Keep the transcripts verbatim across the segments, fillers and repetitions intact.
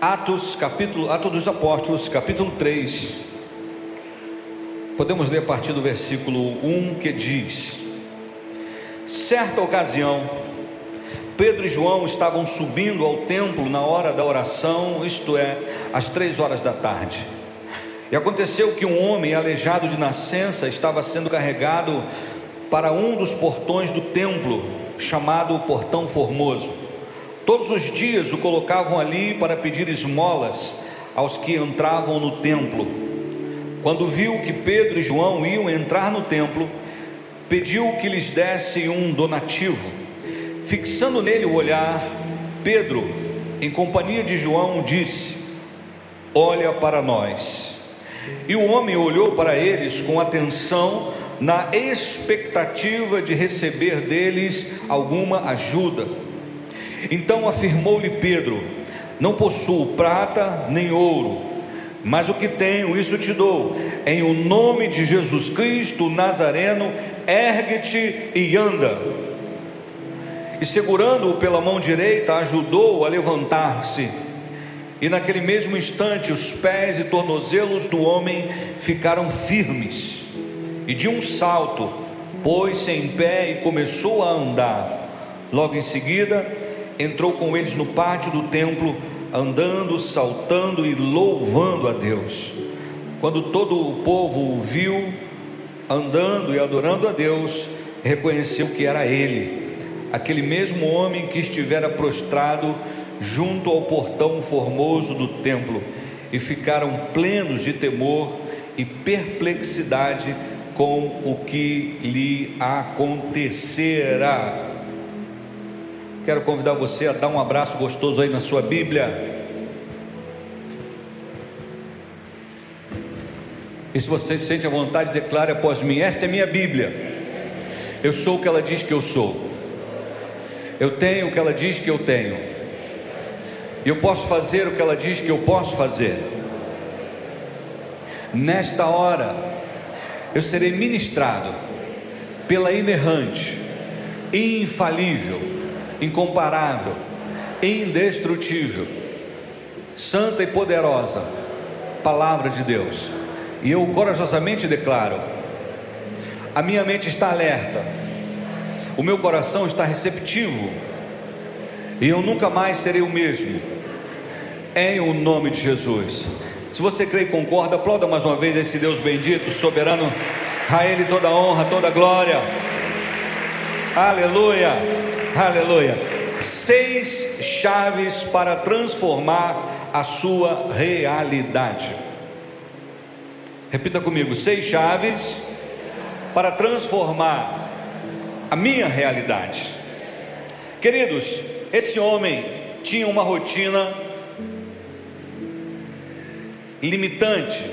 Atos capítulo, Atos dos Apóstolos, capítulo três. Podemos ler a partir do versículo um, que diz: certa ocasião, Pedro e João estavam subindo ao templo na hora da oração, isto é, às três horas da tarde. E aconteceu que um homem aleijado de nascença estava sendo carregado para um dos portões do templo, chamado o Portão Formoso. Todos os dias o colocavam ali para pedir esmolas aos que entravam no templo. Quando viu que Pedro e João iam entrar no templo, pediu que lhes dessem um donativo. Fixando nele o olhar, Pedro, em companhia de João, disse: olha para nós. E o homem olhou para eles com atenção, na expectativa de receber deles alguma ajuda. Então afirmou-lhe Pedro: não possuo prata nem ouro, mas o que tenho, isso te dou. Em o nome de Jesus Cristo Nazareno, ergue-te e anda. E segurando-o pela mão direita, ajudou-o a levantar-se. E naquele mesmo instante, os pés e tornozelos do homem ficaram firmes. E de um salto, pôs-se em pé e começou a andar. Logo em seguida, entrou com eles no pátio do templo, andando, saltando e louvando a Deus. Quando todo o povo o viu andando e adorando a Deus, reconheceu que era ele, aquele mesmo homem que estivera prostrado junto ao portão formoso do templo, e ficaram plenos de temor e perplexidade com o que lhe acontecerá. Quero convidar você a dar um abraço gostoso aí na sua Bíblia. E se você sente a vontade, declare após mim: esta é minha Bíblia, eu sou o que ela diz que eu sou, eu tenho o que ela diz que eu tenho, e eu posso fazer o que ela diz que eu posso fazer. Nesta hora eu serei ministrado pela inerrante, infalível, incomparável, indestrutível, santa e poderosa palavra de Deus. E eu corajosamente declaro: a minha mente está alerta, o meu coração está receptivo, e eu nunca mais serei o mesmo, em o nome de Jesus. Se você crê e concorda, aplauda mais uma vez esse Deus bendito, soberano. A Ele toda honra, toda glória. Aleluia, aleluia. Seis chaves para transformar a sua realidade. Repita comigo: seis chaves para transformar a minha realidade. Queridos, esse homem tinha uma rotina limitante,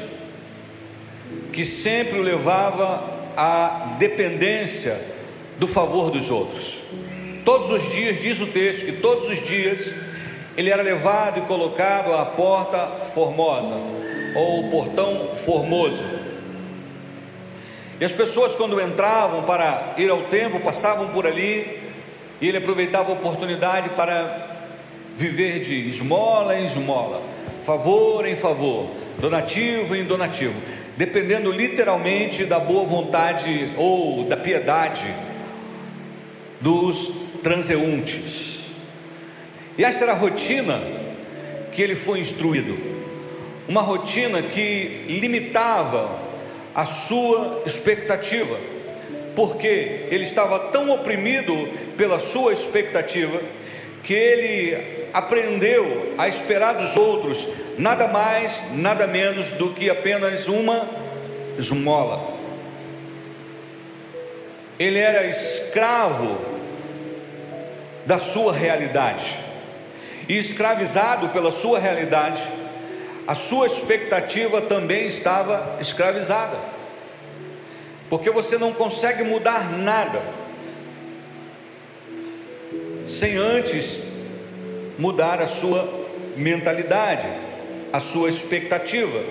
que sempre o levava à dependência do favor dos outros. Todos os dias, diz o texto, que todos os dias ele era levado e colocado à porta formosa, ou portão formoso. E as pessoas, quando entravam para ir ao templo, passavam por ali, e ele aproveitava a oportunidade para viver de esmola em esmola, favor em favor, donativo em donativo, dependendo literalmente da boa vontade ou da piedade dos transeuntes. E essa era a rotina que ele foi instruído, uma rotina que limitava a sua expectativa, porque ele estava tão oprimido pela sua expectativa que ele aprendeu a esperar dos outros nada mais, nada menos do que apenas uma esmola. Ele era escravo da sua realidade, e escravizado pela sua realidade, a sua expectativa também estava escravizada, porque você não consegue mudar nada sem antes mudar a sua mentalidade, a sua expectativa.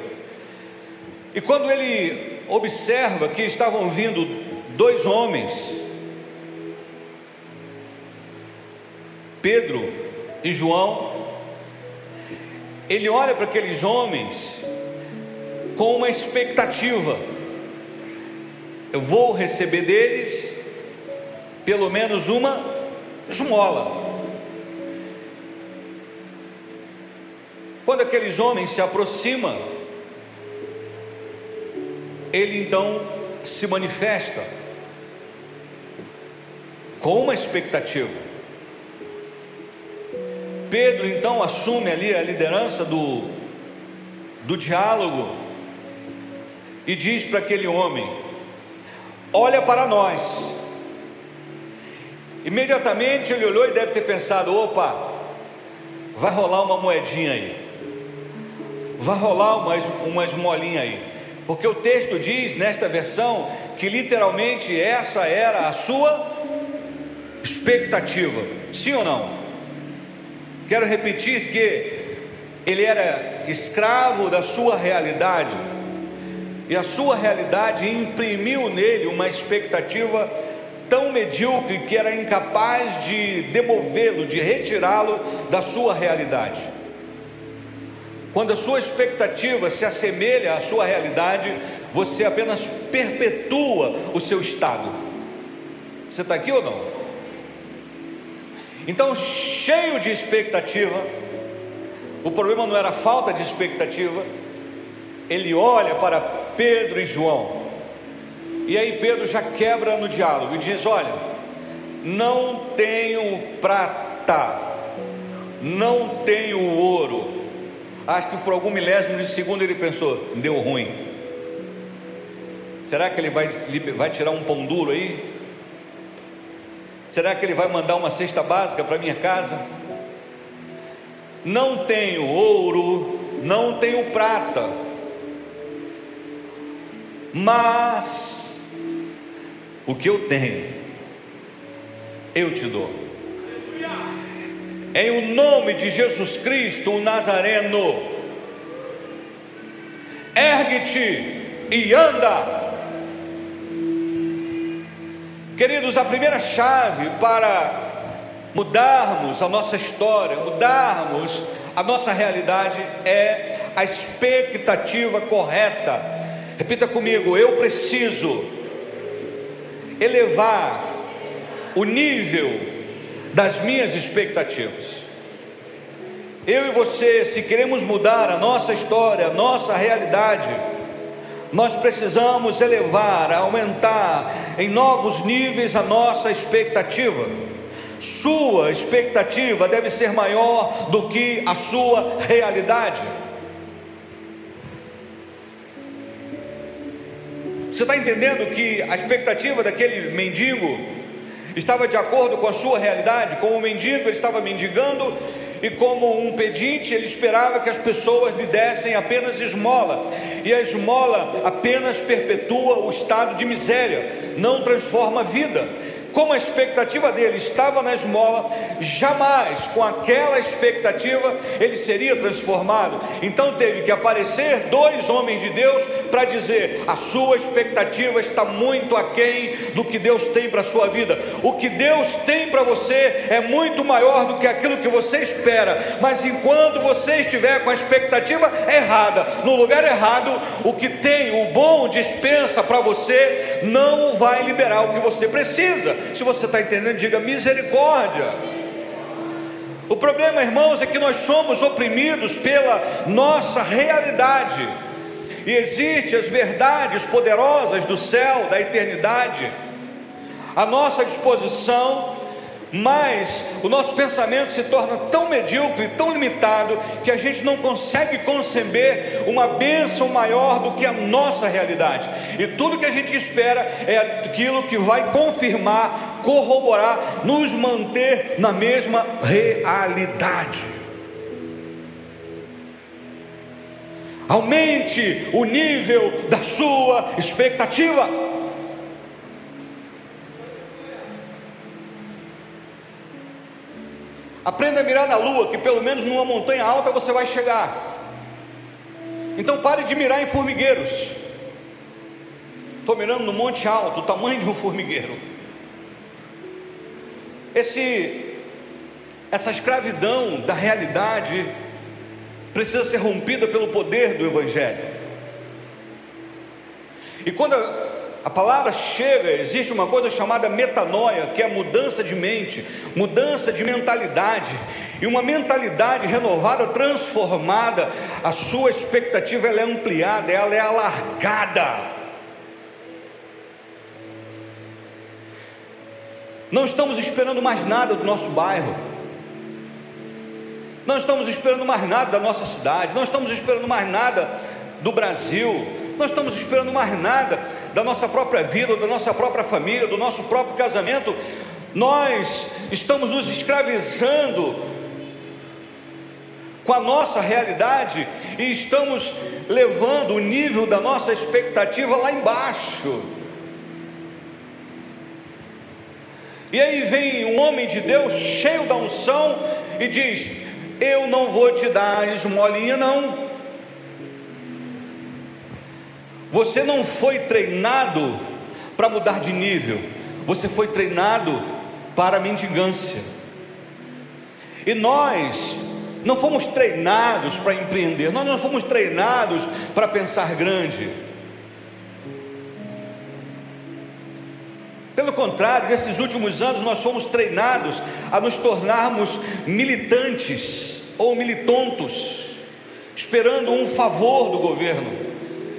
E quando ele observa que estavam vindo dois homens, Pedro e João, ele olha para aqueles homens com uma expectativa: eu vou receber deles pelo menos uma esmola. Quando aqueles homens se aproximam, ele então se manifesta com uma expectativa. Pedro então assume ali a liderança do, do diálogo e diz para aquele homem: olha para nós. Imediatamente ele olhou e deve ter pensado: opa, vai rolar uma moedinha aí, vai rolar uma, uma esmolinha aí, porque o texto diz nesta versão que literalmente essa era a sua expectativa, sim ou não? Quero repetir que ele era escravo da sua realidade, e a sua realidade imprimiu nele uma expectativa tão medíocre que era incapaz de demovê-lo, de retirá-lo da sua realidade. Quando a sua expectativa se assemelha à sua realidade, você apenas perpetua o seu estado. Você está aqui ou não? Então, cheio de expectativa, o problema não era a falta de expectativa, ele olha para Pedro e João, e aí Pedro já quebra no diálogo e diz: olha, não tenho prata, não tenho ouro. Acho que por algum milésimo de segundo ele pensou: deu ruim, será que ele vai, vai tirar um pão duro aí? Será que ele vai mandar uma cesta básica para minha casa? Não tenho ouro, não tenho prata, mas o que eu tenho, eu te dou. Em o nome de Jesus Cristo, o Nazareno, ergue-te e anda. Queridos, a primeira chave para mudarmos a nossa história, mudarmos a nossa realidade, é a expectativa correta. Repita comigo: eu preciso elevar o nível das minhas expectativas. Eu e você, se queremos mudar a nossa história, a nossa realidade, nós precisamos elevar, aumentar em novos níveis a nossa expectativa. Sua expectativa deve ser maior do que a sua realidade. Você está entendendo que a expectativa daquele mendigo estava de acordo com a sua realidade? Como mendigo, ele estava mendigando, e como um pedinte, ele esperava que as pessoas lhe dessem apenas esmola, e a esmola apenas perpetua o estado de miséria, não transforma a vida. Como a expectativa dele estava na esmola, jamais com aquela expectativa ele seria transformado. Então teve que aparecer dois homens de Deus para dizer: a sua expectativa está muito aquém do que Deus tem para a sua vida. O que Deus tem para você é muito maior do que aquilo que você espera, mas enquanto você estiver com a expectativa errada, no lugar errado, o que tem, o bom dispensa para você, não vai liberar o que você precisa. Se você está entendendo, diga misericórdia. O problema, irmãos, é que nós somos oprimidos pela nossa realidade, e existem as verdades poderosas do céu, da eternidade, à nossa disposição, mas o nosso pensamento se torna tão medíocre, tão limitado, que a gente não consegue conceber uma bênção maior do que a nossa realidade, e tudo que a gente espera é aquilo que vai confirmar, corroborar, nos manter na mesma realidade. Aumente o nível da sua expectativa. Aprenda a mirar na lua, que pelo menos numa montanha alta você vai chegar. Então pare de mirar em formigueiros. Estou mirando no monte alto, o tamanho de um formigueiro. Esse, essa escravidão da realidade precisa ser rompida pelo poder do Evangelho. E quando a, a palavra chega, existe uma coisa chamada metanoia, que é mudança de mente, mudança de mentalidade, e uma mentalidade renovada, transformada, a sua expectativa ela é ampliada, ela é alargada. Não estamos esperando mais nada do nosso bairro, não estamos esperando mais nada da nossa cidade, não estamos esperando mais nada do Brasil, não estamos esperando mais nada da nossa própria vida, da nossa própria família, do nosso próprio casamento. Nós estamos nos escravizando com a nossa realidade e estamos levando o nível da nossa expectativa lá embaixo. E aí vem um homem de Deus, cheio da unção, e diz: eu não vou te dar esmolinha não, você não foi treinado para mudar de nível, você foi treinado para mendigância, e nós não fomos treinados para empreender, nós não fomos treinados para pensar grande. Pelo contrário, nesses últimos anos nós fomos treinados a nos tornarmos militantes ou militontos, esperando um favor do governo,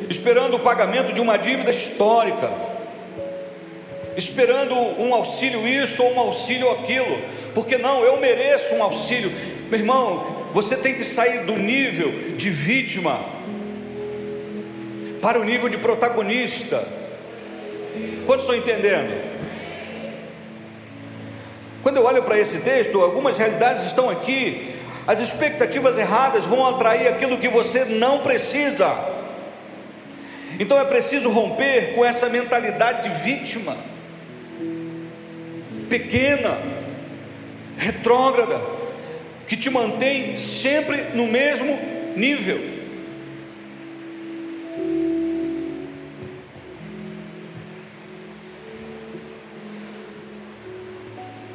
esperando o pagamento de uma dívida histórica, esperando um auxílio isso ou um auxílio aquilo, porque não, eu mereço um auxílio. Meu irmão, você tem que sair do nível de vítima para o nível de protagonista. Quantos estão entendendo? Quando eu olho para esse texto, algumas realidades estão aqui. As expectativas erradas vão atrair aquilo que você não precisa. Então é preciso romper com essa mentalidade de vítima, pequena, retrógrada, que te mantém sempre no mesmo nível.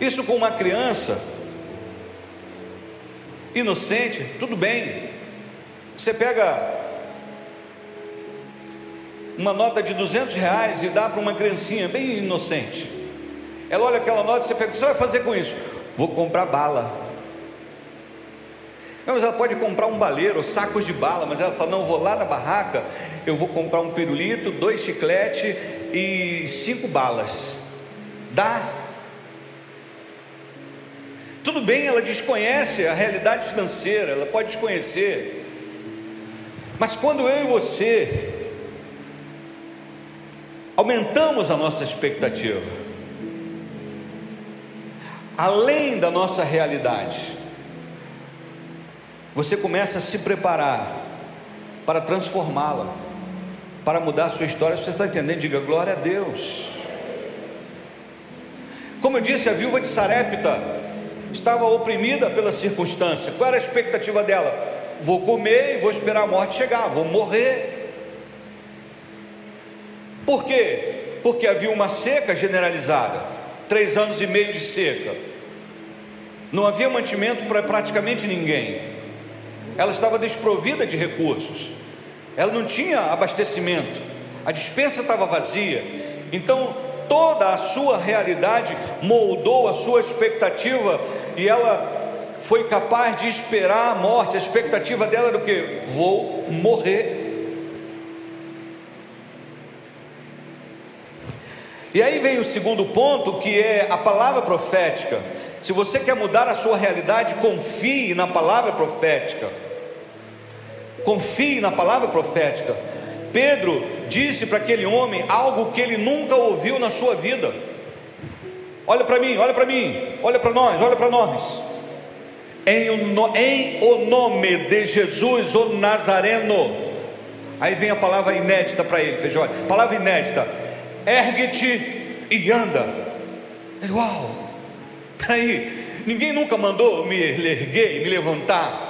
Isso com uma criança inocente, tudo bem. Você pega uma nota de duzentos reais e dá para uma criancinha bem inocente, ela olha aquela nota e você pega: o que você vai fazer com isso? Vou comprar bala. Mas ela pode comprar um baleiro, sacos de bala, mas ela fala: não, vou lá na barraca, eu vou comprar um pirulito, dois chiclete e cinco balas. Dá? Tudo bem, ela desconhece a realidade financeira, ela pode desconhecer. Mas quando eu e você aumentamos a nossa expectativa, além da nossa realidade, você começa a se preparar para transformá-la, para mudar a sua história. Se você está entendendo, diga glória a Deus. Como eu disse, a viúva de Sarepta estava oprimida pela circunstância. Qual era a expectativa dela? Vou comer e vou esperar a morte chegar, vou morrer. Por quê? Porque havia uma seca generalizada, três anos e meio de seca, não havia mantimento para praticamente ninguém, ela estava desprovida de recursos, ela não tinha abastecimento, a despensa estava vazia. Então toda a sua realidade moldou a sua expectativa, e ela foi capaz de esperar a morte. A expectativa dela era o que? Vou morrer. E aí vem o segundo ponto, que é a palavra profética. Se você quer mudar a sua realidade, confie na palavra profética, confie na palavra profética. Pedro disse para aquele homem algo que ele nunca ouviu na sua vida: olha para mim, olha para mim, olha para nós, olha para nós, em o, em o nome de Jesus, o Nazareno. Aí vem a palavra inédita para ele, Feijó, palavra inédita: ergue-te e anda. Ele: uau, peraí, ninguém nunca mandou me erguer, me levantar.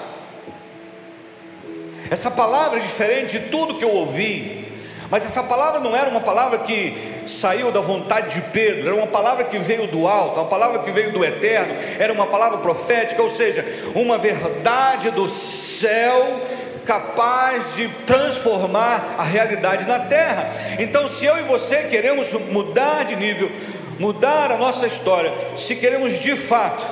Essa palavra é diferente de tudo que eu ouvi, mas essa palavra não era uma palavra que saiu da vontade de Pedro, era uma palavra que veio do alto, uma palavra que veio do eterno, era uma palavra profética, ou seja, uma verdade do céu céu capaz de transformar a realidade na terra. Então, se eu e você queremos mudar de nível, mudar a nossa história, se queremos de fato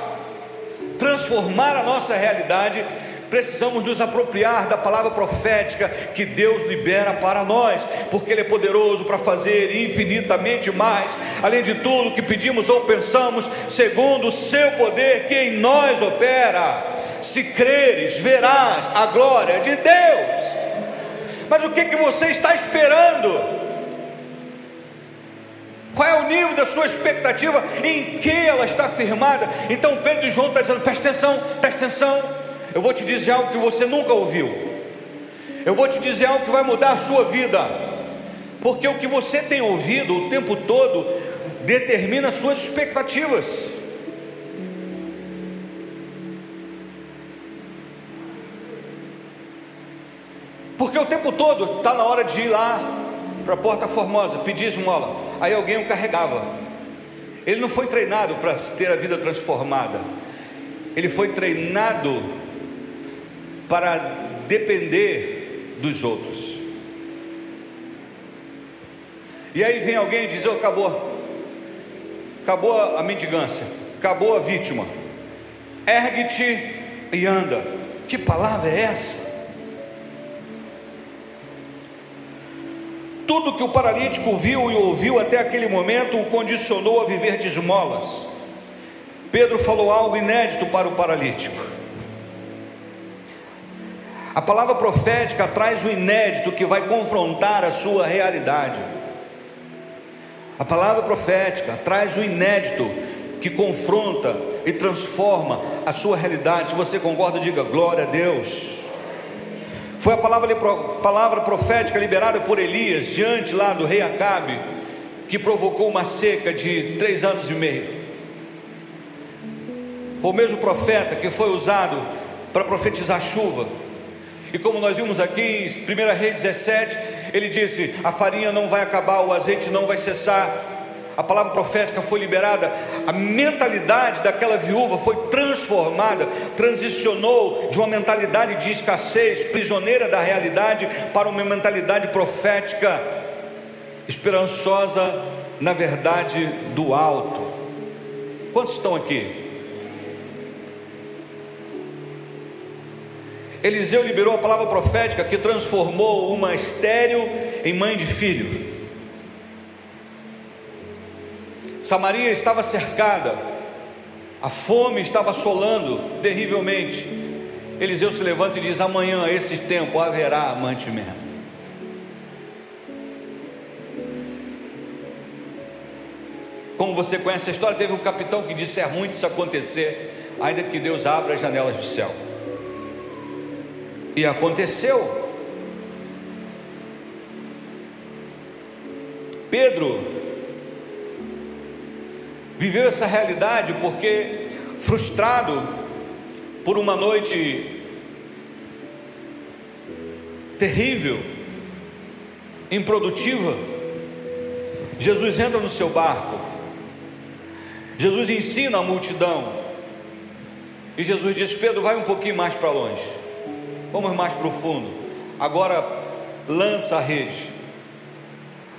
transformar a nossa realidade, precisamos nos apropriar da palavra profética que Deus libera para nós, porque Ele é poderoso para fazer infinitamente mais, além de tudo que pedimos ou pensamos, segundo o seu poder que em nós opera. Se creres, verás a glória de Deus. Mas o que, que você está esperando? Qual é o nível da sua expectativa? Em que ela está firmada? Então Pedro e João estão dizendo: presta atenção, presta atenção, eu vou te dizer algo que você nunca ouviu, eu vou te dizer algo que vai mudar a sua vida, porque o que você tem ouvido o tempo todo determina as suas expectativas. Porque o tempo todo está na hora de ir lá para a Porta Formosa, pedir esmola, aí alguém o carregava. Ele não foi treinado para ter a vida transformada, ele foi treinado para depender dos outros. E aí vem alguém e diz: oh, acabou, acabou a mendigância, acabou a vítima, ergue-te e anda. Que palavra é essa? Tudo que o paralítico viu e ouviu até aquele momento o condicionou a viver de esmolas. Pedro falou algo inédito para o paralítico. A palavra profética traz o inédito que vai confrontar a sua realidade. A palavra profética traz o inédito que confronta e transforma a sua realidade. Se você concorda, diga glória a Deus. Foi a palavra, palavra profética liberada por Elias, diante lá do rei Acabe, que provocou uma seca de três anos e meio. Foi o mesmo profeta que foi usado para profetizar chuva, e como nós vimos aqui em primeiro Reis dezessete, ele disse: a farinha não vai acabar, o azeite não vai cessar. A palavra profética foi liberada, a mentalidade daquela viúva foi transformada, transicionou de uma mentalidade de escassez, prisioneira da realidade, para uma mentalidade profética, esperançosa na verdade do alto. Quantos estão aqui? Eliseu liberou a palavra profética que transformou uma estéril em mãe de filho. Samaria estava cercada, a fome estava assolando terrivelmente. Eliseu se levanta e diz: amanhã a esse tempo haverá mantimento. Como você conhece a história, teve um capitão que disse: é ruim isso acontecer, ainda que Deus abra as janelas do céu. E aconteceu. Pedro viveu essa realidade porque, frustrado por uma noite terrível, improdutiva, Jesus entra no seu barco, Jesus ensina a multidão, e Jesus diz: Pedro, vai um pouquinho mais para longe, vamos mais para o fundo, agora lança a rede.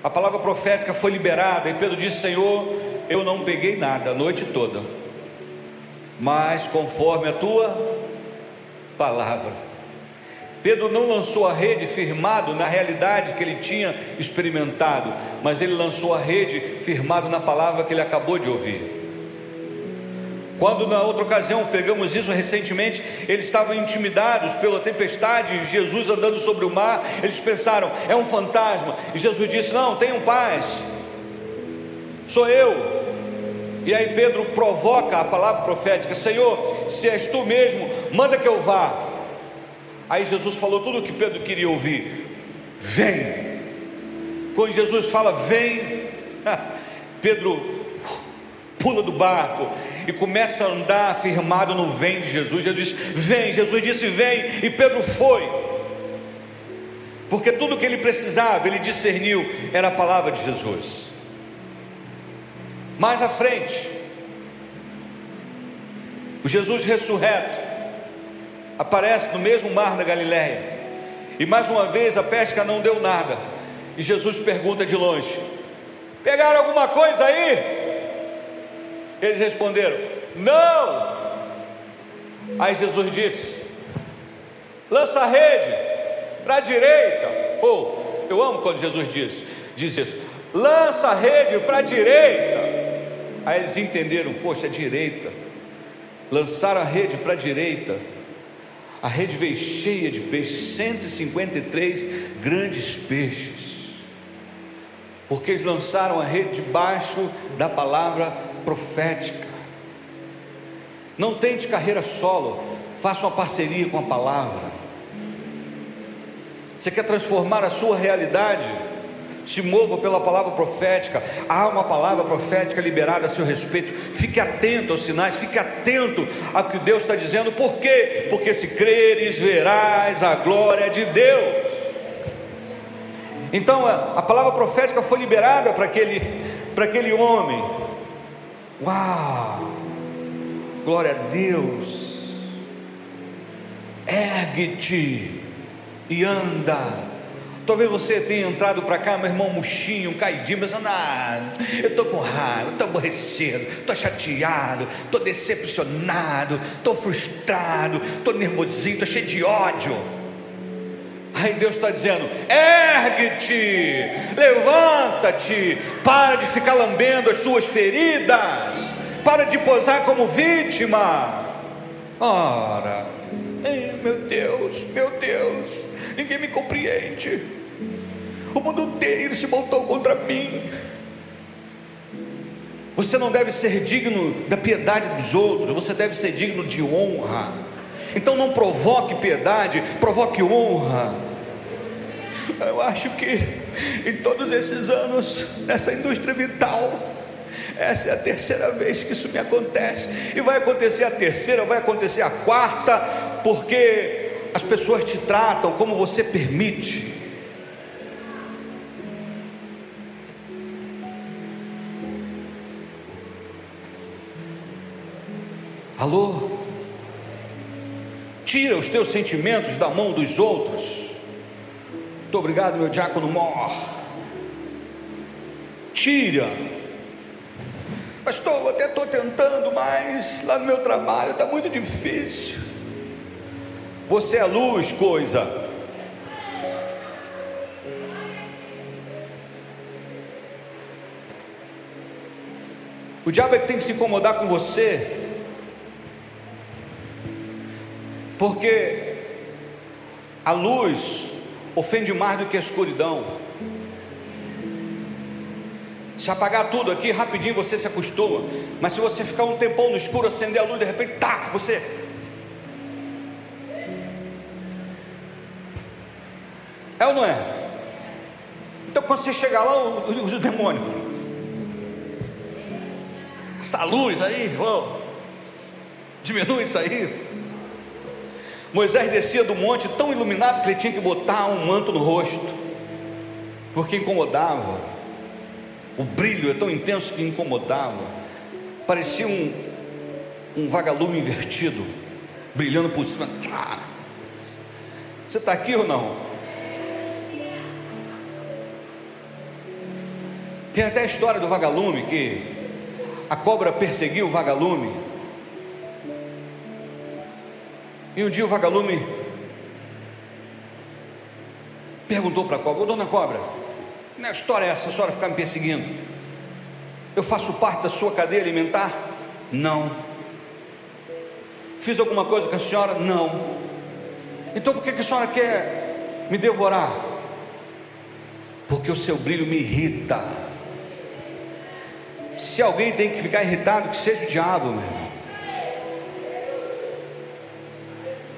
A palavra profética foi liberada, e Pedro disse: Senhor, eu não peguei nada a noite toda, mas conforme a tua palavra. Pedro não lançou a rede firmado na realidade que ele tinha experimentado, mas ele lançou a rede firmado na palavra que ele acabou de ouvir. Quando na outra ocasião pegamos isso recentemente, eles estavam intimidados pela tempestade, Jesus andando sobre o mar, eles pensaram: é um fantasma. E Jesus disse: não, tenham paz, sou eu. E aí Pedro provoca a palavra profética: Senhor, se és tu mesmo, manda que eu vá. Aí Jesus falou tudo o que Pedro queria ouvir: vem. Quando Jesus fala vem, Pedro pula do barco e começa a andar firmado no vem de Jesus. Jesus disse vem, Jesus disse vem, e Pedro foi, porque tudo o que ele precisava, ele discerniu, era a palavra de Jesus. Mais à frente, o Jesus ressurreto, aparece no mesmo mar da Galileia, e mais uma vez a pesca não deu nada, e Jesus pergunta de longe: pegaram alguma coisa aí? Eles responderam: não. Aí Jesus disse: lança a rede para a direita. Ou, eu amo quando Jesus diz, diz isso: lança a rede para a direita. Aí eles entenderam: poxa, a direita. Lançaram a rede para a direita. A rede veio cheia de peixes, cento e cinquenta e três grandes peixes, porque eles lançaram a rede debaixo da palavra profética. Não tente carreira solo, faça uma parceria com a palavra. Você quer transformar a sua realidade? Se mova pela palavra profética. Há uma palavra profética liberada a seu respeito. Fique atento aos sinais, fique atento ao que Deus está dizendo. Por quê? Porque se creres, verás a glória de Deus. Então a, a palavra profética foi liberada para aquele, para aquele homem. Uau, glória a Deus. Ergue-te e anda. Talvez você tenha entrado para cá, meu irmão, murchinho, caidinho, pensando: ah, eu estou com raiva, estou aborrecido, estou chateado, estou decepcionado, estou frustrado, estou nervosinho, estou cheio de ódio. Aí Deus está dizendo: ergue-te, levanta-te, para de ficar lambendo as suas feridas, para de posar como vítima. Ora, ei, meu Deus, meu Deus, ninguém me compreende, o mundo inteiro se voltou contra mim. Você não deve ser digno da piedade dos outros, você deve ser digno de honra. Então não provoque piedade, provoque honra. Eu acho que em todos esses anos nessa indústria vital, essa é a terceira vez que isso me acontece, e vai acontecer a terceira, vai acontecer a quarta, porque as pessoas te tratam como você permite. Alô? Tira os teus sentimentos da mão dos outros. Muito obrigado, meu diácono Mor. Tira. Pastor, eu até estou tentando, mas lá no meu trabalho está muito difícil. Você é luz, coisa. O diabo é que tem que se incomodar com você, porque a luz ofende mais do que a escuridão. Se apagar tudo aqui, rapidinho você se acostuma, mas se você ficar um tempão no escuro, acender a luz, de repente, tá, você... É ou não é? Então quando você chegar lá, o, o, o demônio, essa luz aí, oh, diminui isso aí. Moisés descia do monte tão iluminado que ele tinha que botar um manto no rosto, porque incomodava. O brilho é tão intenso que incomodava, parecia um, um vagalume invertido, brilhando por cima. Você está aqui ou não? Tem até a história do vagalume, que a cobra perseguiu o vagalume, e um dia o vagalume perguntou para a cobra: ô dona cobra, que história é essa, a senhora ficar me perseguindo? Eu faço parte da sua cadeia alimentar? Não. Fiz alguma coisa com a senhora? Não. Então por que a senhora quer me devorar? Porque o seu brilho me irrita. Se alguém tem que ficar irritado, que seja o diabo, meu irmão.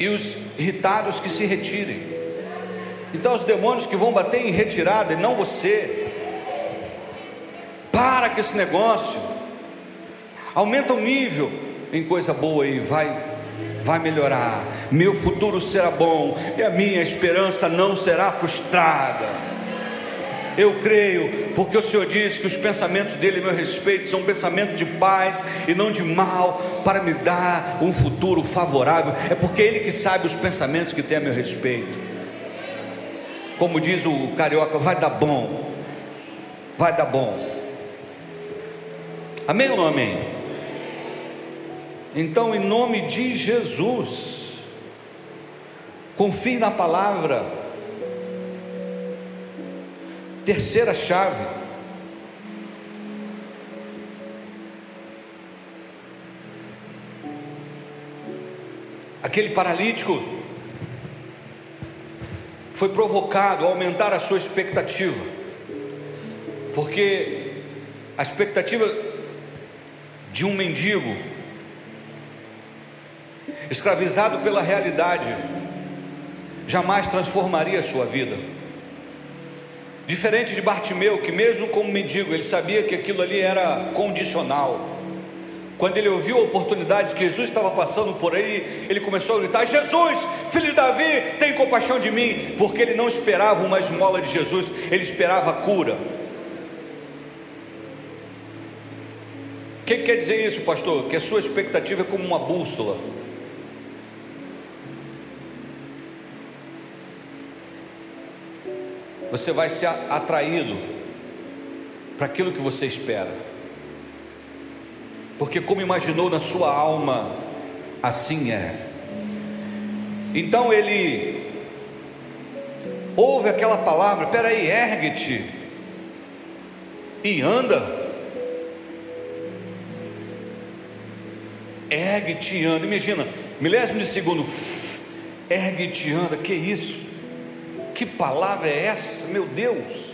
E os irritados que se retirem. Então os demônios que vão bater em retirada, e não você. Para com esse negócio. Aumenta o nível em coisa boa aí, vai, vai melhorar. Meu futuro será bom, e a minha esperança não será frustrada. eu creio, porque o Senhor diz que os pensamentos dele a meu respeito são um pensamento de paz e não de mal, para me dar um futuro favorável. É porque ele que sabe os pensamentos que tem a meu respeito. Como diz o carioca, vai dar bom, vai dar bom. Amém ou não amém? Então, em nome de Jesus, confie na palavra. Terceira chave: aquele paralítico foi provocado a aumentar a sua expectativa, porque a expectativa de um mendigo, escravizado pela realidade, jamais transformaria a sua vida. Diferente de Bartimeu, que mesmo como mendigo, ele sabia que aquilo ali era condicional. Quando ele ouviu a oportunidade que Jesus estava passando por aí, ele começou a gritar: Jesus, filho de Davi, tem compaixão de mim, porque ele não esperava uma esmola de Jesus, ele esperava a cura. O que quer dizer isso, pastor? Que a sua expectativa é como uma bússola. Você vai ser atraído para aquilo que você espera, porque como imaginou na sua alma, assim é. Então ele ouve aquela palavra: peraí, ergue-te e anda. Ergue-te, anda. Imagina, milésimo de segundo, ergue-te, anda. Que isso? Que palavra é essa? Meu Deus!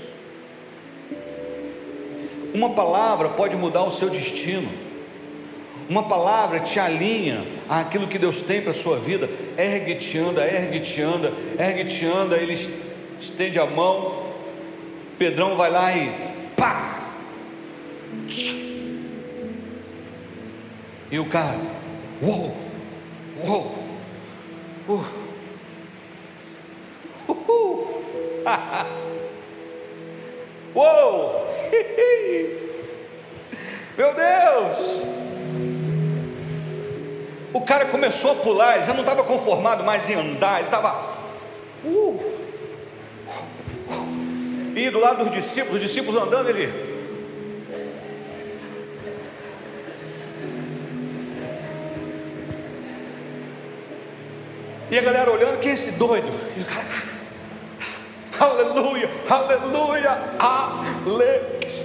Uma palavra pode mudar o seu destino. Uma palavra te alinha àquilo que Deus tem para a sua vida. Ergue-te, anda, ergue-te, anda, ergue-te, anda. Ele estende a mão, Pedrão vai lá e pá! E o cara, uou, uou, uh, uhu, uou, meu Deus, o cara começou a pular, ele já não estava conformado mais em andar, ele estava, uh, uh, uh, e do lado dos discípulos, os discípulos andando, ele... E a galera olhando: quem é esse doido? E o cara, aleluia, aleluia, aleluia.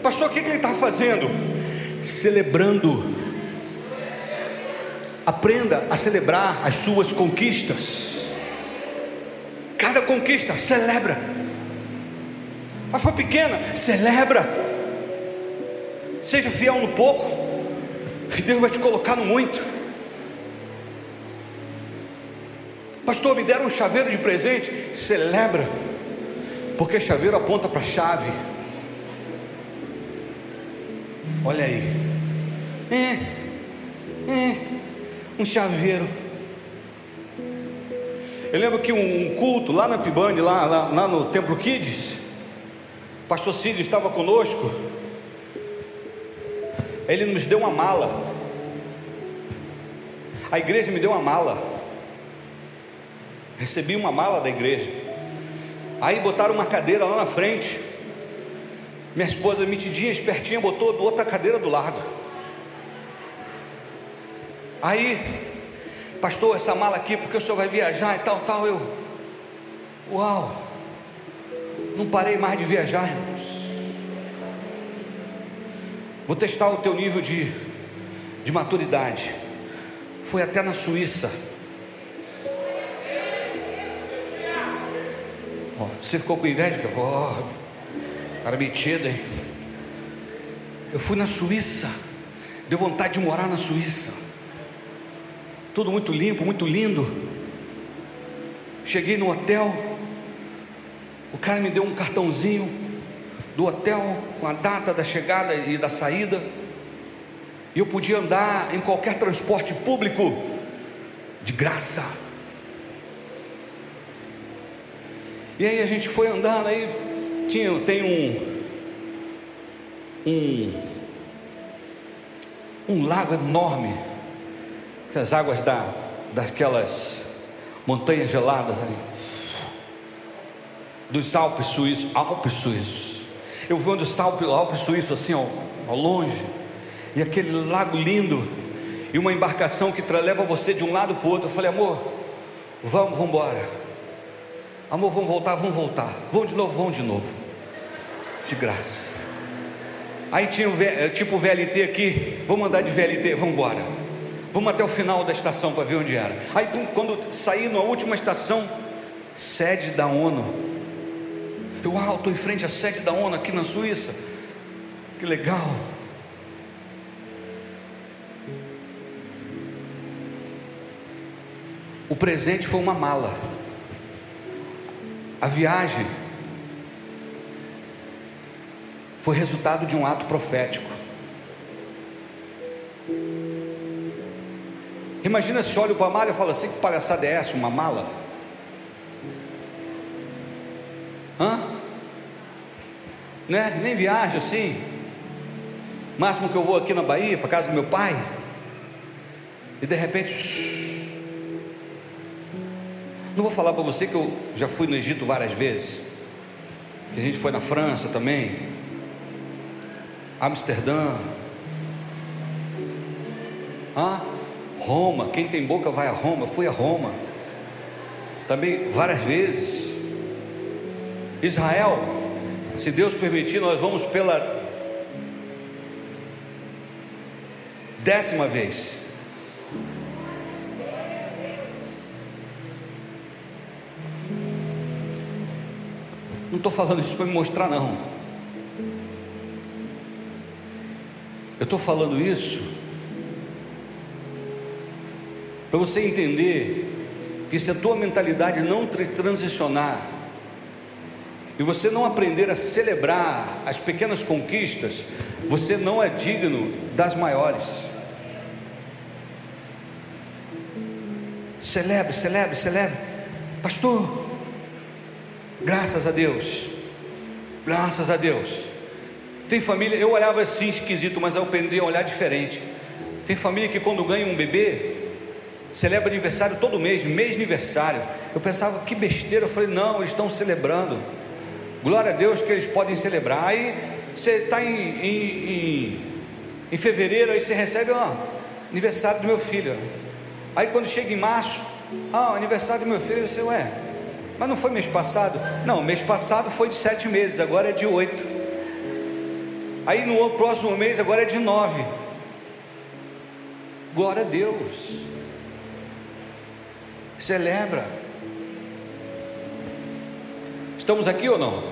Pastor, o que, que ele está fazendo? Celebrando. Aprenda a celebrar as suas conquistas. Cada conquista, celebra. Mas foi pequena, celebra. Seja fiel no pouco, e Deus vai te colocar no muito. Pastor, me deram um chaveiro de presente. Celebra, porque chaveiro aponta para a chave. Olha aí, é, é, um chaveiro. Eu lembro que um, um culto lá na Pibane, lá, lá, lá no Templo Kids, o pastor Cid estava conosco. Ele nos deu uma mala. A igreja me deu uma mala. Recebi uma mala da igreja. Aí botaram uma cadeira lá na frente. Minha esposa, metidinha, espertinha, botou outra cadeira do lado. Aí, pastor, essa mala aqui, porque o senhor vai viajar e tal, tal. Eu, uau, não parei mais de viajar, irmãos. Vou testar o teu nível de, de maturidade. Fui até na Suíça. Você ficou com inveja? Oh, era metido, hein? Eu fui na Suíça. Deu vontade de morar na Suíça. Tudo muito limpo, muito lindo. Cheguei no hotel. O cara me deu um cartãozinho do hotel com a data da chegada e da saída. E eu podia andar em qualquer transporte público de graça. E aí a gente foi andando, aí tinha, tem um, um, um lago enorme, que as águas da, daquelas montanhas geladas ali, dos Alpes Suíços, Alpes Suíços, eu vi onde o Alpes Suíços assim, ó, ao longe, e aquele lago lindo, e uma embarcação que leva você de um lado para o outro. Eu falei: amor, vamos, vamos embora. Amor, vamos voltar, vamos voltar, vamos de novo, vamos de novo, de graça. Aí tinha um, tipo um V L T aqui, vamos andar de V L T, vamos embora, vamos até o final da estação para ver onde era. Aí pum, quando saí na última estação, sede da ONU, eu ah, estou em frente à sede da ONU aqui na Suíça, que legal. O presente foi uma mala. A viagem foi resultado de um ato profético. Imagina se olha para a mala e fala assim: que palhaçada é essa, uma mala? Hã? Né? Nem viaja assim. Máximo que eu vou aqui na Bahia, para casa do meu pai, e de repente shh. Não vou falar para você que eu já fui no Egito várias vezes, que a gente foi na França também, Amsterdã, ah, Roma. Quem tem boca vai a Roma. Eu fui a Roma também várias vezes. Israel, se Deus permitir, nós vamos pela décima vez. Não estou falando isso para me mostrar, não. Eu estou falando isso para você entender que se a tua mentalidade não transicionar e você não aprender a celebrar as pequenas conquistas, você não é digno das maiores. Celebre, celebre, celebre. Pastor, graças a Deus, graças a Deus, tem família, eu olhava assim esquisito, mas eu aprendi a olhar diferente. Tem família que quando ganha um bebê, celebra aniversário todo mês, mês de aniversário. Eu pensava, que besteira. Eu falei, não, eles estão celebrando, glória a Deus que eles podem celebrar. Aí você está em, em, em, em fevereiro, aí você recebe, ó, aniversário do meu filho. Aí quando chega em março, ah, aniversário do meu filho. Você, ué, mas não foi mês passado? Não, mês passado foi de sete meses, agora é de oito. Aí no próximo mês agora é de nove. Glória a Deus. Celebra. Estamos aqui ou não?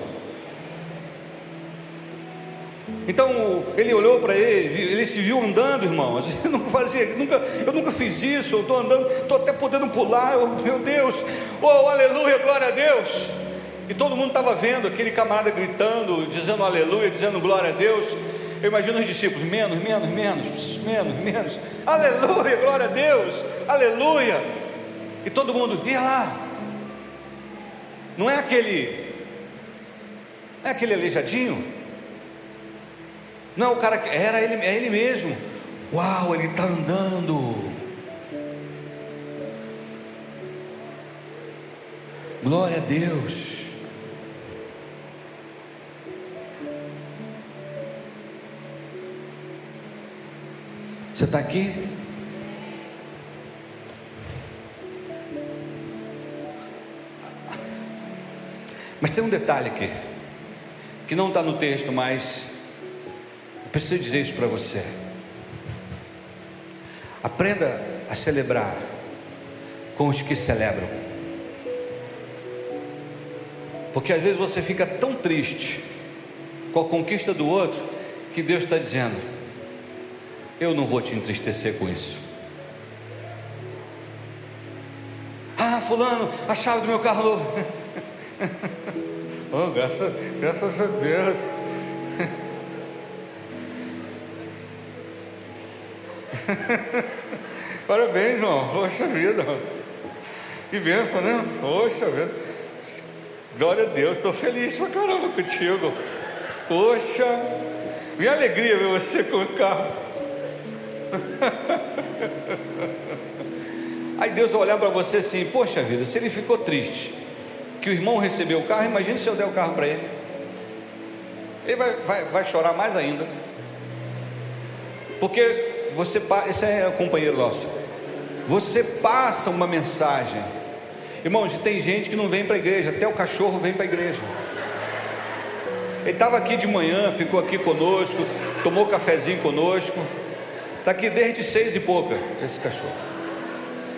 Então ele olhou para ele, ele se viu andando, irmãos. Eu não fazia, nunca, eu nunca fiz isso. Eu estou andando, estou até podendo pular. Eu, meu Deus, oh, aleluia, glória a Deus. E todo mundo estava vendo aquele camarada gritando, dizendo aleluia, dizendo glória a Deus. Eu imagino os discípulos, menos, menos, menos, menos, menos, aleluia, glória a Deus, aleluia. E todo mundo, ia lá. Não é aquele, não é aquele aleijadinho. Não, o cara, era ele, é ele mesmo. Uau, ele está andando. Glória a Deus. Você está aqui? Mas tem um detalhe aqui, que não está no texto, mas eu preciso dizer isso para você. Aprenda a celebrar com os que celebram, porque às vezes você fica tão triste com a conquista do outro, que Deus está dizendo: eu não vou te entristecer com isso. Ah, fulano, a chave do meu carro novo. Oh, graças, graças a Deus. Parabéns, irmão, poxa vida, que bênção, né? Poxa vida, Glória a Deus, estou feliz pra caramba contigo. Poxa, minha alegria ver você com o carro. Aí Deus vai olhar para você assim: poxa vida, se ele ficou triste que o irmão recebeu o carro, imagina se eu der o carro para ele. Ele vai, vai, vai chorar mais ainda. Porque você, esse é o companheiro nosso, você passa uma mensagem. Irmãos, tem gente que não vem para a igreja, até o cachorro vem para a igreja. Ele estava aqui de manhã, ficou aqui conosco, tomou cafezinho conosco, está aqui desde seis e pouca. Esse cachorro,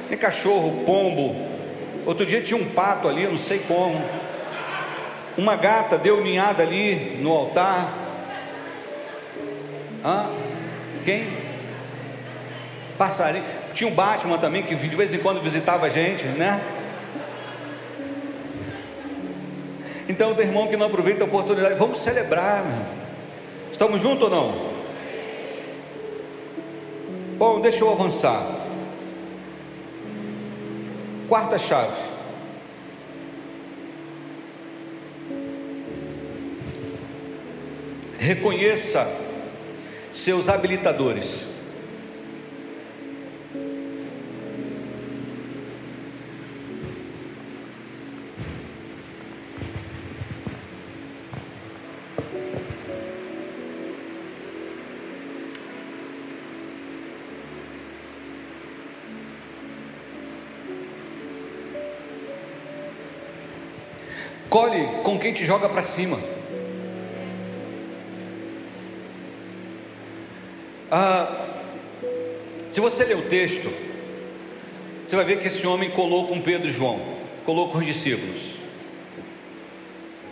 tem cachorro, pombo. Outro dia tinha um pato ali, não sei como. Uma gata deu ninhada ali no altar. Hã? Quem? Passarinho. Tinha o Batman também, que de vez em quando visitava a gente, né? Então tem irmão que não aproveita a oportunidade. Vamos celebrar, meu. Estamos juntos ou não? Bom, deixa eu avançar. Quarta chave. Reconheça seus habilitadores. Colhe com quem te joga para cima. Ah, se você ler o texto, você vai ver que esse homem colou com Pedro e João, colou com os discípulos.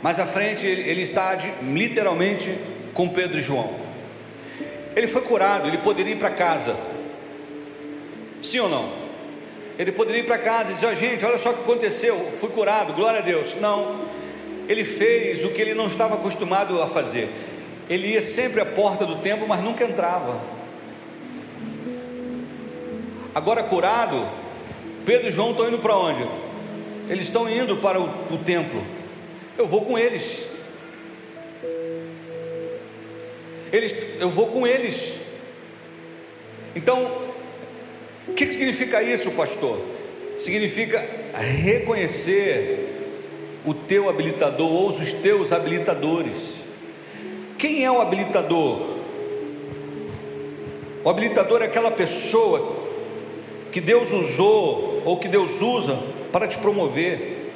Mas à frente ele, ele está de, literalmente com Pedro e João. Ele foi curado, ele poderia ir para casa. Sim ou não? Ele poderia ir para casa e dizer: oh, gente, olha só o que aconteceu, fui curado, glória a Deus. Não, ele fez o que ele não estava acostumado a fazer. Ele ia sempre à porta do templo, mas nunca entrava. Agora curado, Pedro e João estão indo para onde? Eles estão indo para o, o templo. Eu vou com eles. Eles, eu vou com eles. Então, o que significa isso, pastor? Significa reconhecer o teu habilitador ou os teus habilitadores. Quem é o habilitador? O habilitador é aquela pessoa que Deus usou ou que Deus usa para te promover.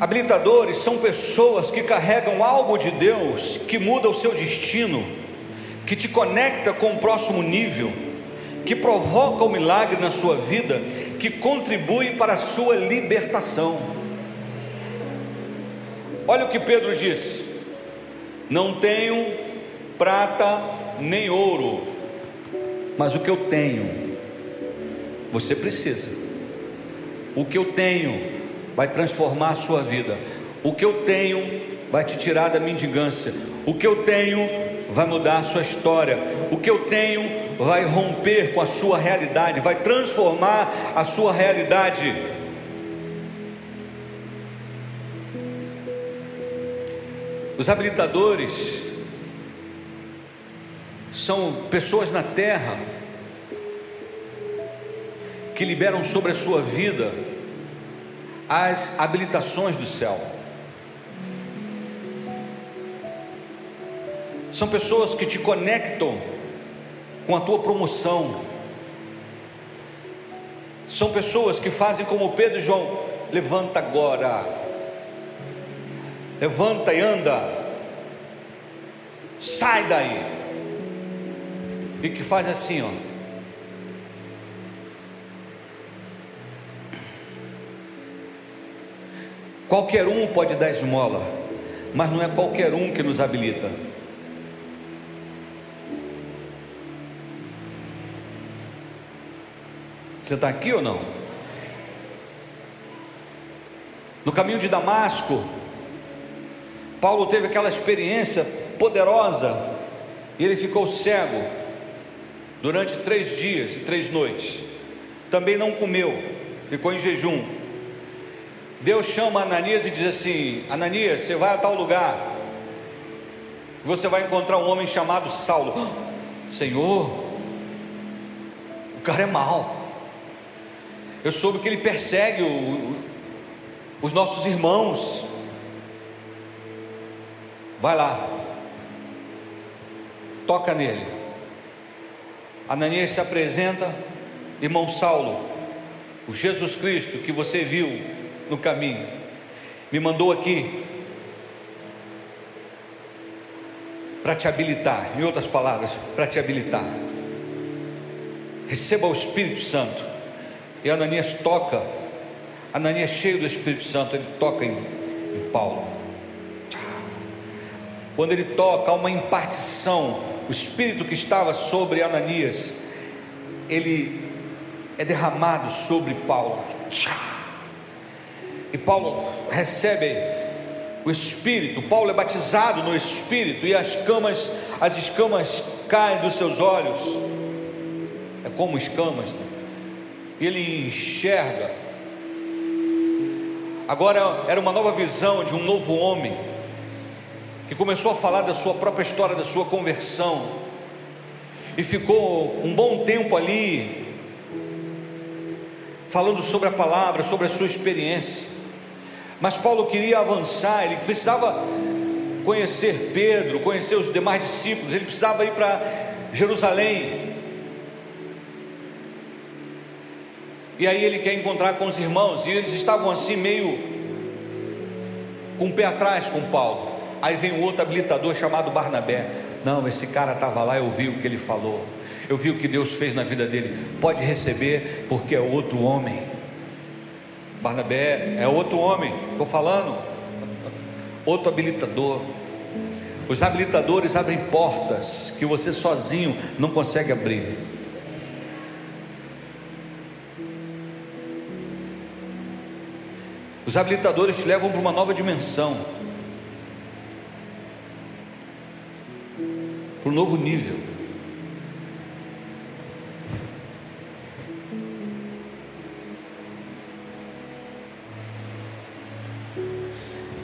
Habilitadores são pessoas que carregam algo de Deus que muda o seu destino, que te conecta com o próximo nível, que provoca o milagre na sua vida, que contribui para a sua libertação. Olha o que Pedro disse: não tenho prata nem ouro, mas o que eu tenho, você precisa. O que eu tenho vai transformar a sua vida. O que eu tenho vai te tirar da mendigância. O que eu tenho vai mudar a sua história. O que eu tenho vai romper com a sua realidade, vai transformar a sua realidade. Os habilitadores são pessoas na terra que liberam sobre a sua vida as habilitações do céu. São pessoas que te conectam com a tua promoção. São pessoas que fazem como Pedro e João: levanta agora, levanta e anda, sai daí. E que faz assim, ó. Qualquer um pode dar esmola, mas não é qualquer um que nos habilita. Você está aqui ou não? No caminho de Damasco, Paulo teve aquela experiência poderosa e ele ficou cego durante três dias e três noites. Também não comeu, ficou em jejum. Deus chama Ananias e diz assim: Ananias, você vai a tal lugar, você vai encontrar um homem chamado Saulo. Ah, Senhor, o cara é mau, eu soube que ele persegue o, o, os nossos irmãos, vai lá, toca nele. Ananias se apresenta: irmão Saulo, o Jesus Cristo que você viu no caminho me mandou aqui para te habilitar, em outras palavras, para te habilitar, receba o Espírito Santo. E Ananias toca, Ananias cheio do Espírito Santo, ele toca em, em Paulo. Quando ele toca, há uma impartição, o Espírito que estava sobre Ananias, ele é derramado sobre Paulo, e Paulo recebe o Espírito. Paulo é batizado no Espírito, e as escamas, as escamas caem dos seus olhos, é como escamas, né? Ele enxerga, agora era uma nova visão de um novo homem, que começou a falar da sua própria história, da sua conversão, e ficou um bom tempo ali, falando sobre a palavra, sobre a sua experiência. Mas Paulo queria avançar, ele precisava conhecer Pedro, conhecer os demais discípulos, ele precisava ir para Jerusalém, e aí ele quer encontrar com os irmãos, e eles estavam assim meio com o pé atrás com Paulo. Aí vem um outro habilitador chamado Barnabé: não, esse cara estava lá, eu vi o que ele falou, eu vi o que Deus fez na vida dele, pode receber, porque é outro homem. Barnabé é outro homem, estou falando, outro habilitador. Os habilitadores abrem portas que você sozinho não consegue abrir. Os habilitadores te levam para uma nova dimensão, para um novo nível.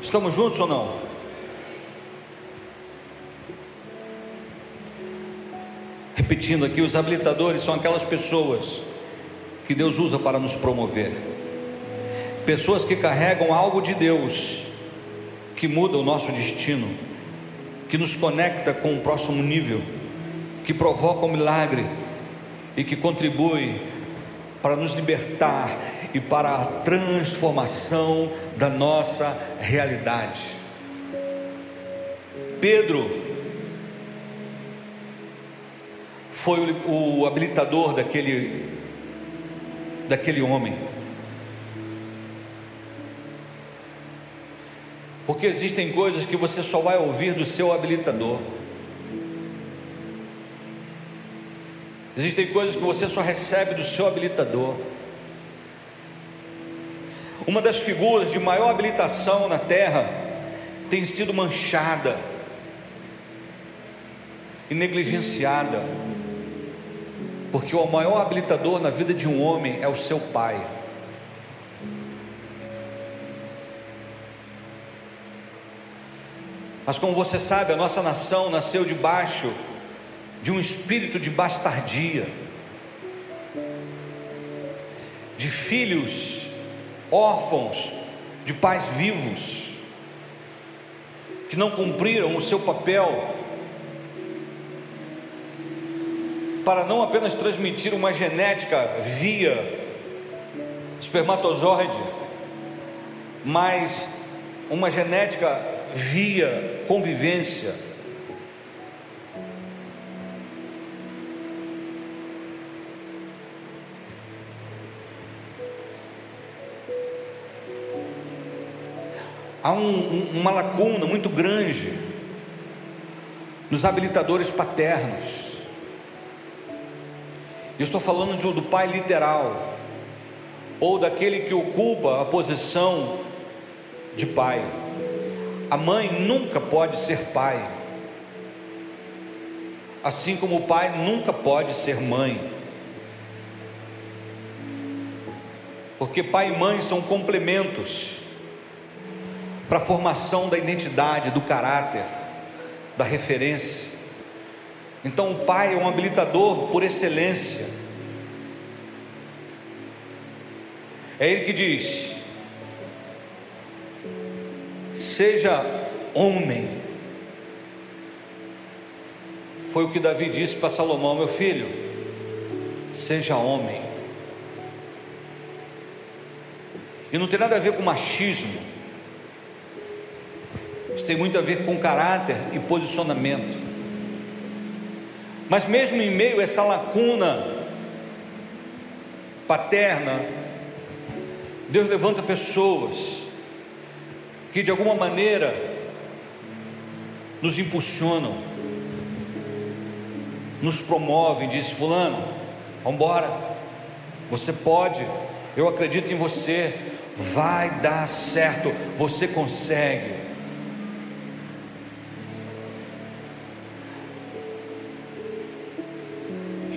Estamos juntos ou não? Repetindo aqui, os habilitadores são aquelas pessoas que Deus usa para nos promover, pessoas que carregam algo de Deus, que muda o nosso destino, que nos conecta com o próximo nível, que provoca um milagre, e que contribui para nos libertar, e para a transformação da nossa realidade. Pedro foi o habilitador daquele, daquele homem, porque existem coisas que você só vai ouvir do seu habilitador, existem coisas que você só recebe do seu habilitador. Uma das figuras de maior habilitação na terra tem sido manchada e negligenciada, porque o maior habilitador na vida de um homem é o seu pai. Mas como você sabe, a nossa nação nasceu debaixo de um espírito de bastardia, de filhos órfãos de pais vivos, que não cumpriram o seu papel, para não apenas transmitir uma genética via espermatozoide, mas uma genética via convivência. Há um, um, uma lacuna muito grande nos habilitadores paternos. Eu estou falando do, do pai literal, ou daquele que ocupa a posição de pai. A mãe nunca pode ser pai, assim como o pai nunca pode ser mãe, porque pai e mãe são complementos. para a formação da identidade, do caráter, da referência. Então o pai é um habilitador por excelência. É ele que diz: seja homem. Foi o que Davi disse para Salomão: meu filho, seja homem. E não tem nada a ver com machismo, isso tem muito a ver com caráter e posicionamento. Mas mesmo em meio a essa lacuna paterna, Deus levanta pessoas que de alguma maneira nos impulsionam, nos promovem, diz: fulano, vamos embora, você pode, eu acredito em você, vai dar certo, você consegue.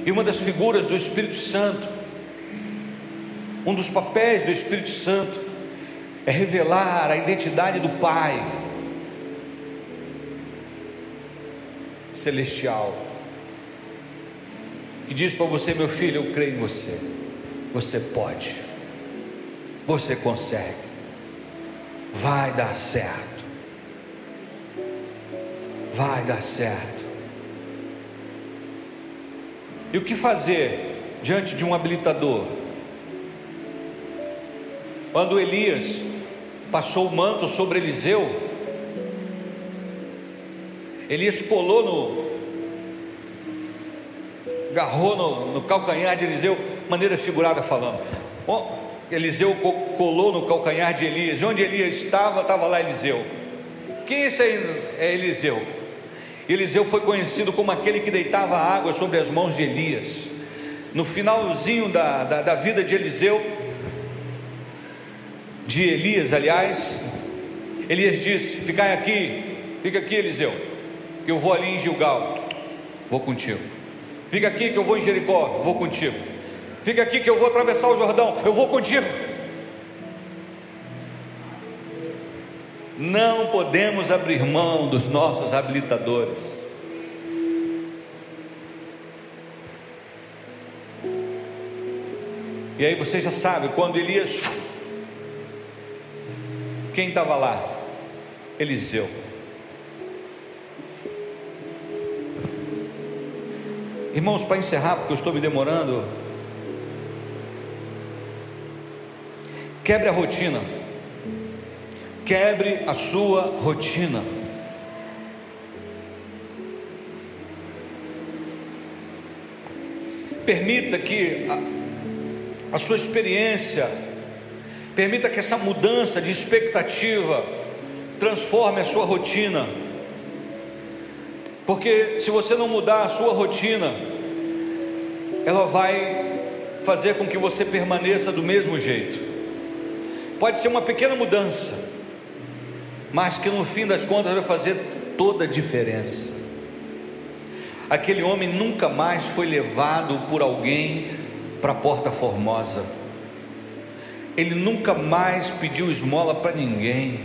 E uma das figuras do Espírito Santo, um dos papéis do Espírito Santo, é revelar a identidade do Pai celestial, que diz para você: meu filho, eu creio em você, você pode, você consegue, vai dar certo, vai dar certo. E o que fazer diante de um habilitador? Quando Elias passou o manto sobre Eliseu, Elias colou no agarrou no, no calcanhar de Eliseu, maneira figurada falando. Bom, Eliseu colou no calcanhar de Elias, onde Elias estava, estava lá Eliseu. Quem esse é Eliseu? Eliseu foi conhecido como aquele que deitava água sobre as mãos de Elias. No finalzinho da, da, da vida de Eliseu, de Elias aliás, Elias disse: ficai aqui, fica aqui Eliseu, que eu vou ali em Gilgal, vou contigo. Fica aqui que eu vou em Jericó, vou contigo. Fica aqui que eu vou atravessar o Jordão, eu vou contigo. Não podemos abrir mão dos nossos habilitadores. E aí você já sabe, quando Elias, quem estava lá? Eliseu. Irmãos, para encerrar, porque eu estou me demorando, quebre a rotina, quebre a sua rotina. Permita que a, a sua experiência, permita que essa mudança de expectativa transforme a sua rotina. Porque se você não mudar a sua rotina, ela vai fazer com que você permaneça do mesmo jeito. Pode ser uma pequena mudança, mas que no fim das contas vai fazer toda a diferença. Aquele homem nunca mais foi levado por alguém para a Porta Formosa. Ele nunca mais pediu esmola para ninguém,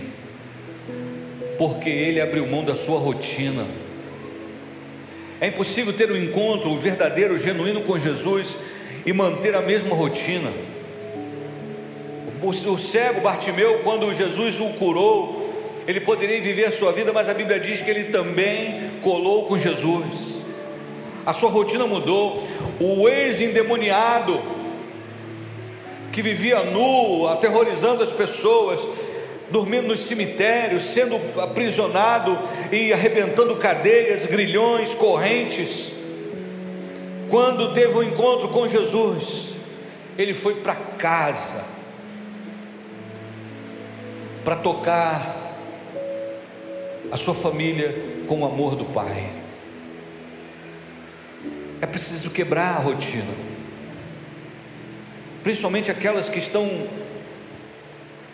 porque ele abriu mão da sua rotina. É impossível ter um encontro verdadeiro, genuíno com Jesus e manter a mesma rotina. O cego Bartimeu, quando Jesus o curou, ele poderia viver a sua vida, mas a Bíblia diz que ele também colou com Jesus. A sua rotina mudou. O ex-endemoniado, que vivia nu, aterrorizando as pessoas, dormindo nos cemitérios, sendo aprisionado e arrebentando cadeias, grilhões, correntes, quando teve um encontro com Jesus, ele foi para casa, para tocar a sua família com o amor do Pai. É preciso quebrar a rotina, principalmente aquelas que estão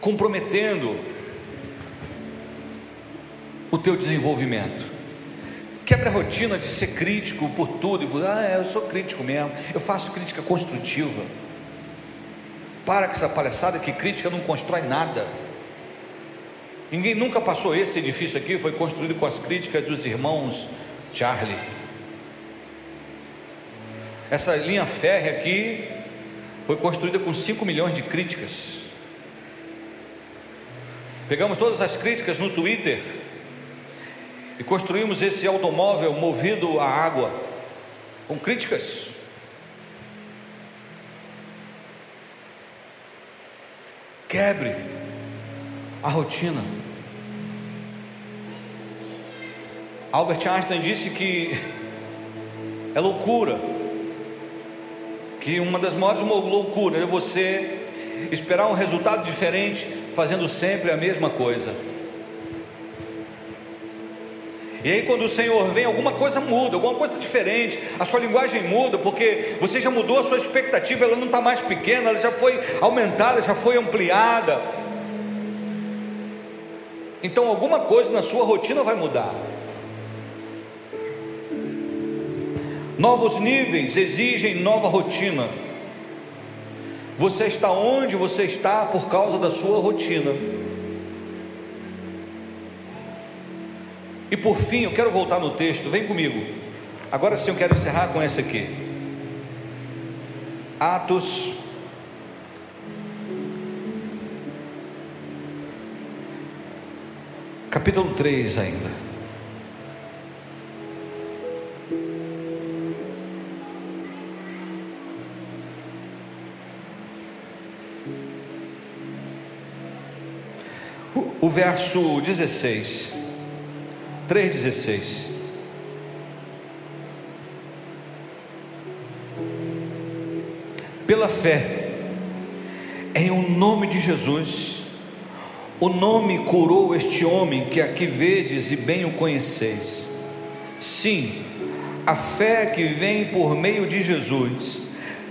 comprometendo o teu desenvolvimento. Quebra a rotina de ser crítico por tudo, e por, ah, eu sou crítico mesmo, eu faço crítica construtiva. Para com essa palhaçada que crítica não constrói nada, Ninguém nunca passou. Esse edifício aqui foi construído com as críticas dos irmãos Charlie. Essa linha férrea aqui foi construída com cinco milhões de críticas. Pegamos todas as críticas no Twitter e construímos esse automóvel movido à água com críticas. Quebre a rotina. Albert Einstein disse que é loucura, que uma das maiores loucuras é você esperar um resultado diferente fazendo sempre a mesma coisa. E aí quando o Senhor vem, alguma coisa muda, alguma coisa diferente, a sua linguagem muda, porque você já mudou a sua expectativa, ela não está mais pequena, ela já foi aumentada, já foi ampliada. Então alguma coisa na sua rotina vai mudar. Novos níveis exigem nova rotina. Você está onde você está por causa da sua rotina. E por fim, eu quero voltar no texto, vem comigo. Agora sim eu quero encerrar com essa aqui. Atos capítulo três ainda. O, o verso dezesseis. três dezesseis. Pela fé, em o nome de Jesus, o nome curou este homem que aqui vedes e bem o conheceis. Sim, a fé que vem por meio de Jesus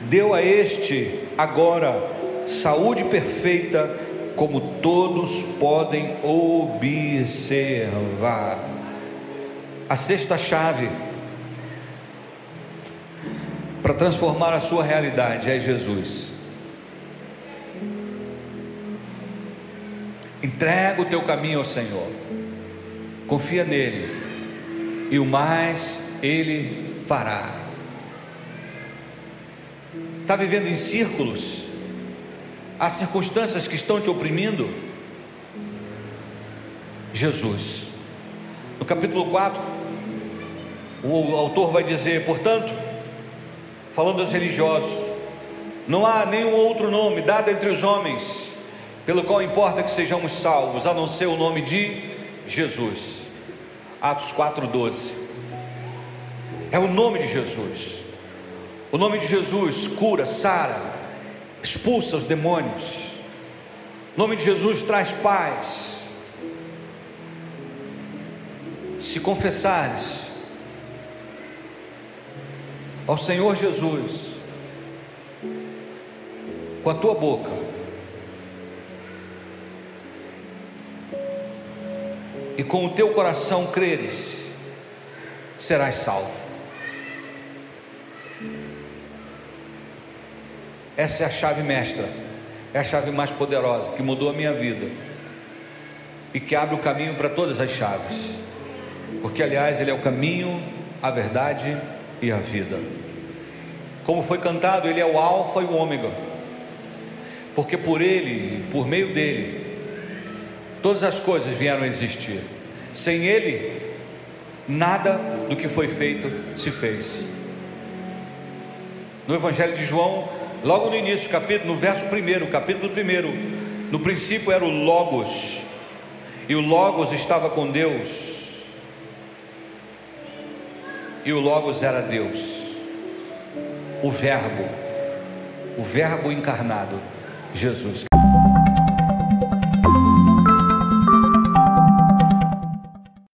deu a este agora saúde perfeita, como todos podem observar. A sexta chave para transformar a sua realidade é Jesus. Entrega o teu caminho ao Senhor, confia nele, e o mais ele fará. Está vivendo em círculos? Há circunstâncias que estão te oprimindo? Jesus. No capítulo quatro, o autor vai dizer: portanto, falando aos religiosos, não há nenhum outro nome dado entre os homens, pelo qual importa que sejamos salvos, a não ser o nome de Jesus. Atos quatro, doze, é o nome de Jesus. O nome de Jesus cura, sara, expulsa os demônios. O nome de Jesus traz paz. Se confessares ao Senhor Jesus com a tua boca e com o teu coração creres, serás salvo. Essa é a chave mestra, é a chave mais poderosa, que mudou a minha vida e que abre o caminho para todas as chaves, porque aliás ele é o caminho, a verdade e a vida. Como foi cantado, ele é o alfa e o ômega, porque por ele, por meio dele, todas as coisas vieram a existir. Sem ele, nada do que foi feito se fez. No Evangelho de João, logo no início, capítulo, no verso primeiro, capítulo primeiro, no princípio era o Logos, e o Logos estava com Deus, e o Logos era Deus, o Verbo, o Verbo encarnado, Jesus.